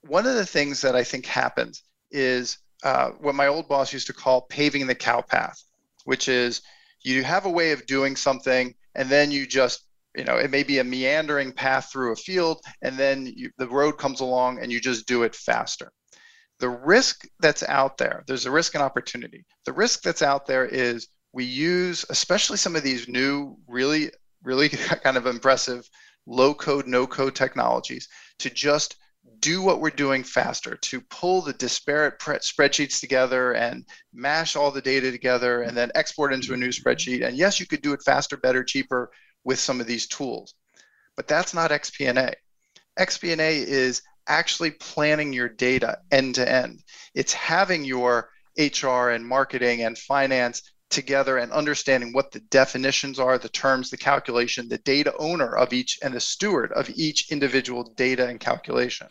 One of the things that I think happens is uh, what my old boss used to call paving the cow path, which is you have a way of doing something, and then you just, you know, it may be a meandering path through a field, and then you, the road comes along and you just do it faster. The risk that's out there, there's a risk and opportunity. The risk that's out there is we use, especially some of these new, really, really kind of impressive low-code, no-code technologies to just do what we're doing faster, to pull the disparate pre- spreadsheets together and mash all the data together and then export into a new spreadsheet. And yes, you could do it faster, better, cheaper with some of these tools, but that's not X P and A. X P and A is actually planning your data end-to-end. It's having your H R and marketing and finance together and understanding what the definitions are, the terms, the calculation, the data owner of each, and the steward of each individual data and calculation.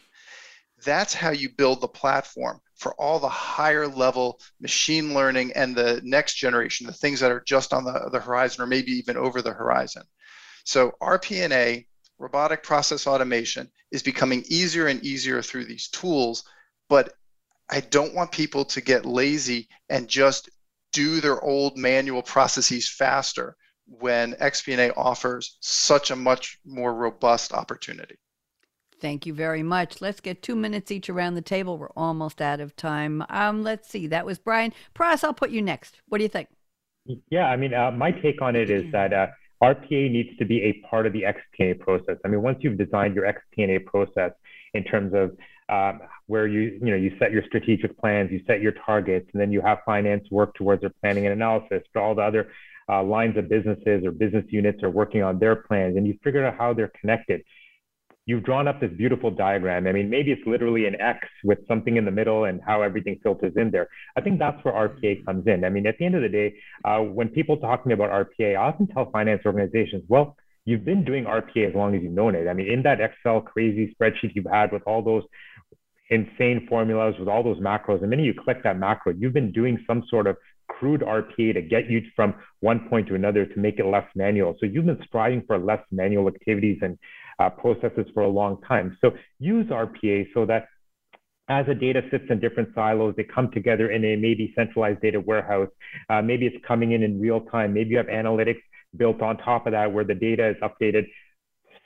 That's how you build the platform for all the higher level machine learning and the next generation, the things that are just on the, the horizon or maybe even over the horizon. So R P and A, robotic process automation, is becoming easier and easier through these tools, but I don't want people to get lazy and just do their old manual processes faster when X P and A offers such a much more robust opportunity. Thank you very much. Let's get two minutes each around the table. We're almost out of time. Um, let's see. That was Brian. Pras, I'll put you next. What do you think? Yeah, I mean, uh, my take on it is that uh, R P A needs to be a part of the X P and A process. I mean, once you've designed your X P and A process in terms of Um, where you, you know, you set your strategic plans, you set your targets, and then you have finance work towards their planning and analysis, but all the other uh, lines of businesses or business units are working on their plans, and you figure out how they're connected. You've drawn up this beautiful diagram. I mean, maybe it's literally an X with something in the middle and how everything filters in there. I think that's where R P A comes in. I mean, at the end of the day, uh, when people talk to me about R P A, I often tell finance organizations, well, you've been doing R P A as long as you've known it. I mean, in that Excel crazy spreadsheet you've had with all those insane formulas, with all those macros, the minute you click that macro, you've been doing some sort of crude R P A to get you from one point to another, to make it less manual. So you've been striving for less manual activities and uh, processes for a long time. So use R P A so that as the data sits in different silos, they come together in a maybe centralized data warehouse. Uh, maybe it's coming in in real time. Maybe you have analytics built on top of that where the data is updated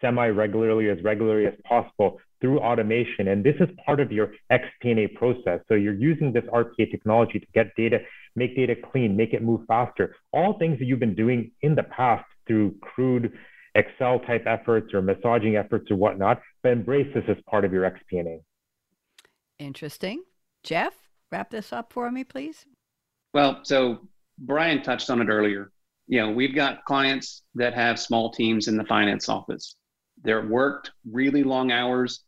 semi-regularly, as regularly as possible through automation. And this is part of your X P and A process. So you're using this R P A technology to get data, make data clean, make it move faster. All things that you've been doing in the past through crude Excel type efforts or massaging efforts or whatnot, but embrace this as part of your X P and A. Interesting. Jeff, wrap this up for me, please. Well, so Brian touched on it earlier. You know, we've got clients that have small teams in the finance office. They're worked really long hours.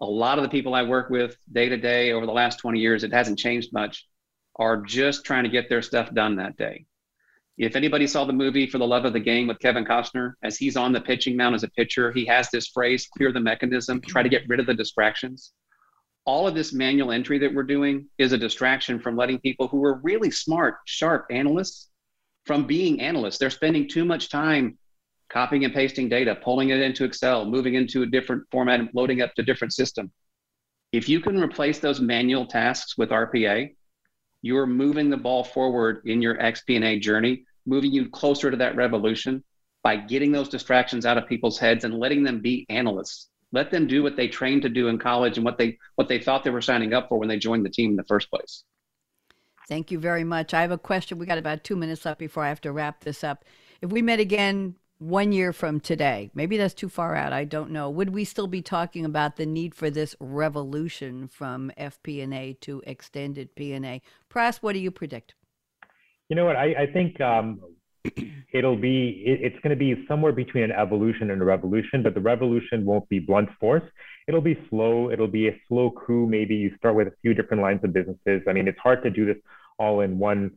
A lot of the people I work with day to day over the last twenty years, it hasn't changed much, are just trying to get their stuff done that day. If anybody saw the movie For the Love of the Game with Kevin Costner, as he's on the pitching mound as a pitcher, he has this phrase, clear the mechanism, try to get rid of the distractions. All of this manual entry that we're doing is a distraction from letting people who are really smart, sharp analysts from being analysts. They're spending too much time copying and pasting data, pulling it into Excel, moving into a different format and loading up to a different system. If you can replace those manual tasks with R P A, you're moving the ball forward in your X P and A journey, moving you closer to that revolution by getting those distractions out of people's heads and letting them be analysts. Let them do what they trained to do in college and what they what they thought they were signing up for when they joined the team in the first place. Thank you very much. I have a question. We got about two minutes left before I have to wrap this up. If we met again one year from today, maybe that's too far out, I don't know, would we still be talking about the need for this revolution from F P and A to extended P and A? Pras, what do you predict? You know what, I, I think um, it'll be, it, it's going to be somewhere between an evolution and a revolution, but the revolution won't be blunt force. It'll be slow. It'll be a slow coup. Maybe you start with a few different lines of businesses. I mean, it's hard to do this all in one,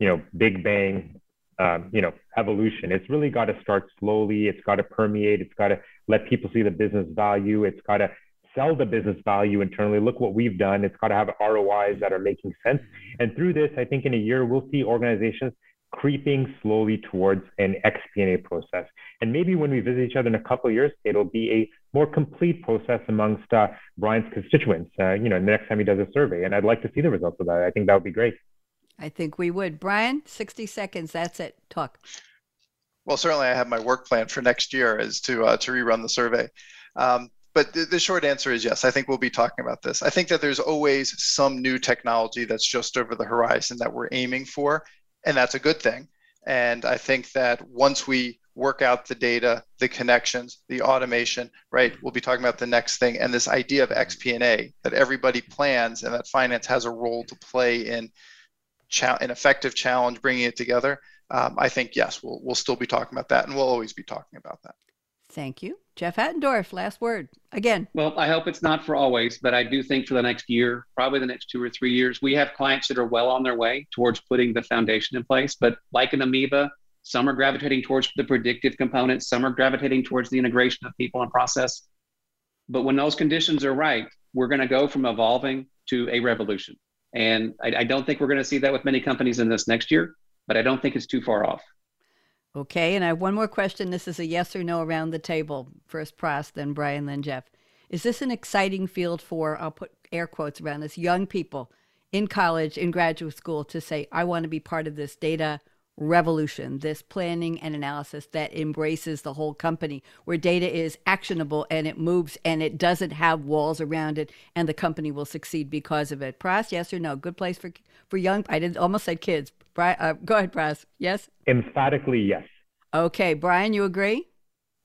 you know, big bang, um, you know, evolution. It's really got to start slowly. It's got to permeate. It's got to let people see the business value. It's got to sell the business value internally. Look what we've done. It's got to have R O Is that are making sense. And through this, I think in a year, we'll see organizations creeping slowly towards an X P and A process. And maybe when we visit each other in a couple of years, it'll be a more complete process amongst uh, Brian's constituents, uh, you know, the next time he does a survey. And I'd like to see the results of that. I think that would be great. I think we would. Brian, sixty seconds. That's it. Talk. Well, certainly I have my work plan for next year is to uh, to rerun the survey. Um, But the short answer is yes, I think we'll be talking about this. I think that there's always some new technology that's just over the horizon that we're aiming for, and that's a good thing. And I think that once we work out the data, the connections, the automation, right, we'll be talking about the next thing. And this idea of X P and A, that everybody plans and that finance has a role to play in cha- an effective challenge, bringing it together, um, I think, yes, we'll, we'll still be talking about that, and we'll always be talking about that. Thank you. Jeff Hattendorf, last word again. Well, I hope it's not for always, but I do think for the next year, probably the next two or three years, we have clients that are well on their way towards putting the foundation in place. But like an amoeba, some are gravitating towards the predictive components. Some are gravitating towards the integration of people and process. But when those conditions are right, we're going to go from evolving to a revolution. And I, I don't think we're going to see that with many companies in this next year, but I don't think it's too far off. Okay, and I have one more question. This is a yes or no around the table. First Pras, then Brian, then Jeff. Is this an exciting field for, I'll put air quotes around this, young people in college, in graduate school to say, I want to be part of this data revolution, this planning and analysis that embraces the whole company, where data is actionable and it moves and it doesn't have walls around it and the company will succeed because of it? Pras, yes or no? Good place for for young, I didn't almost said kids. Brian, uh, go ahead, Pras. Yes? Emphatically, yes. Okay. Brian, you agree?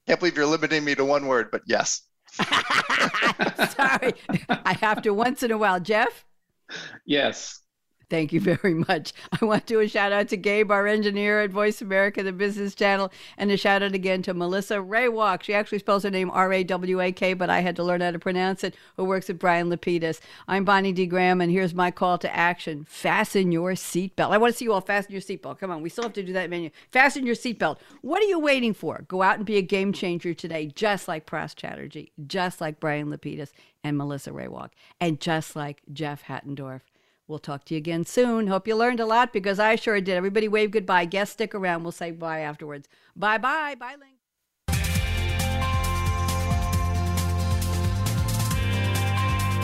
Can't believe you're limiting me to one word, but yes. Sorry. I have to once in a while. Jeff? Yes. Thank you very much. I want to do a shout out to Gabe, our engineer at Voice America, the business channel, and a shout out again to Melissa Raywalk. She actually spells her name R A W A K, but I had to learn how to pronounce it, who works at Brian Lapidus. I'm Bonnie D. Graham, and here's my call to action. Fasten your seatbelt. I want to see you all fasten your seatbelt. Come on, we still have to do that menu. Fasten your seatbelt. What are you waiting for? Go out and be a game changer today, just like Pras Chatterjee, just like Brian Lapidus and Melissa Raywalk, and just like Jeff Hattendorf. We'll talk to you again soon. Hope you learned a lot, because I sure did. Everybody wave goodbye. Guests, stick around. We'll say bye afterwards. Bye-bye. Bye, Link.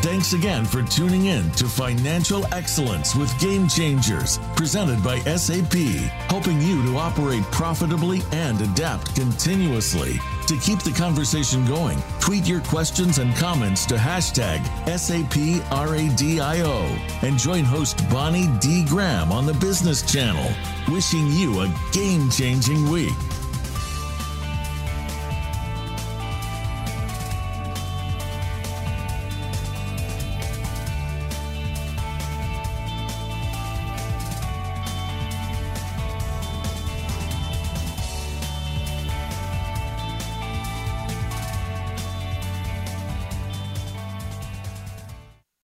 Thanks again for tuning in to Financial Excellence with Game Changers, presented by S A P, helping you to operate profitably and adapt continuously. To keep the conversation going, tweet your questions and comments to hashtag S A P R A D I O and join host Bonnie D. Graham on the Business Channel. Wishing you a game-changing week.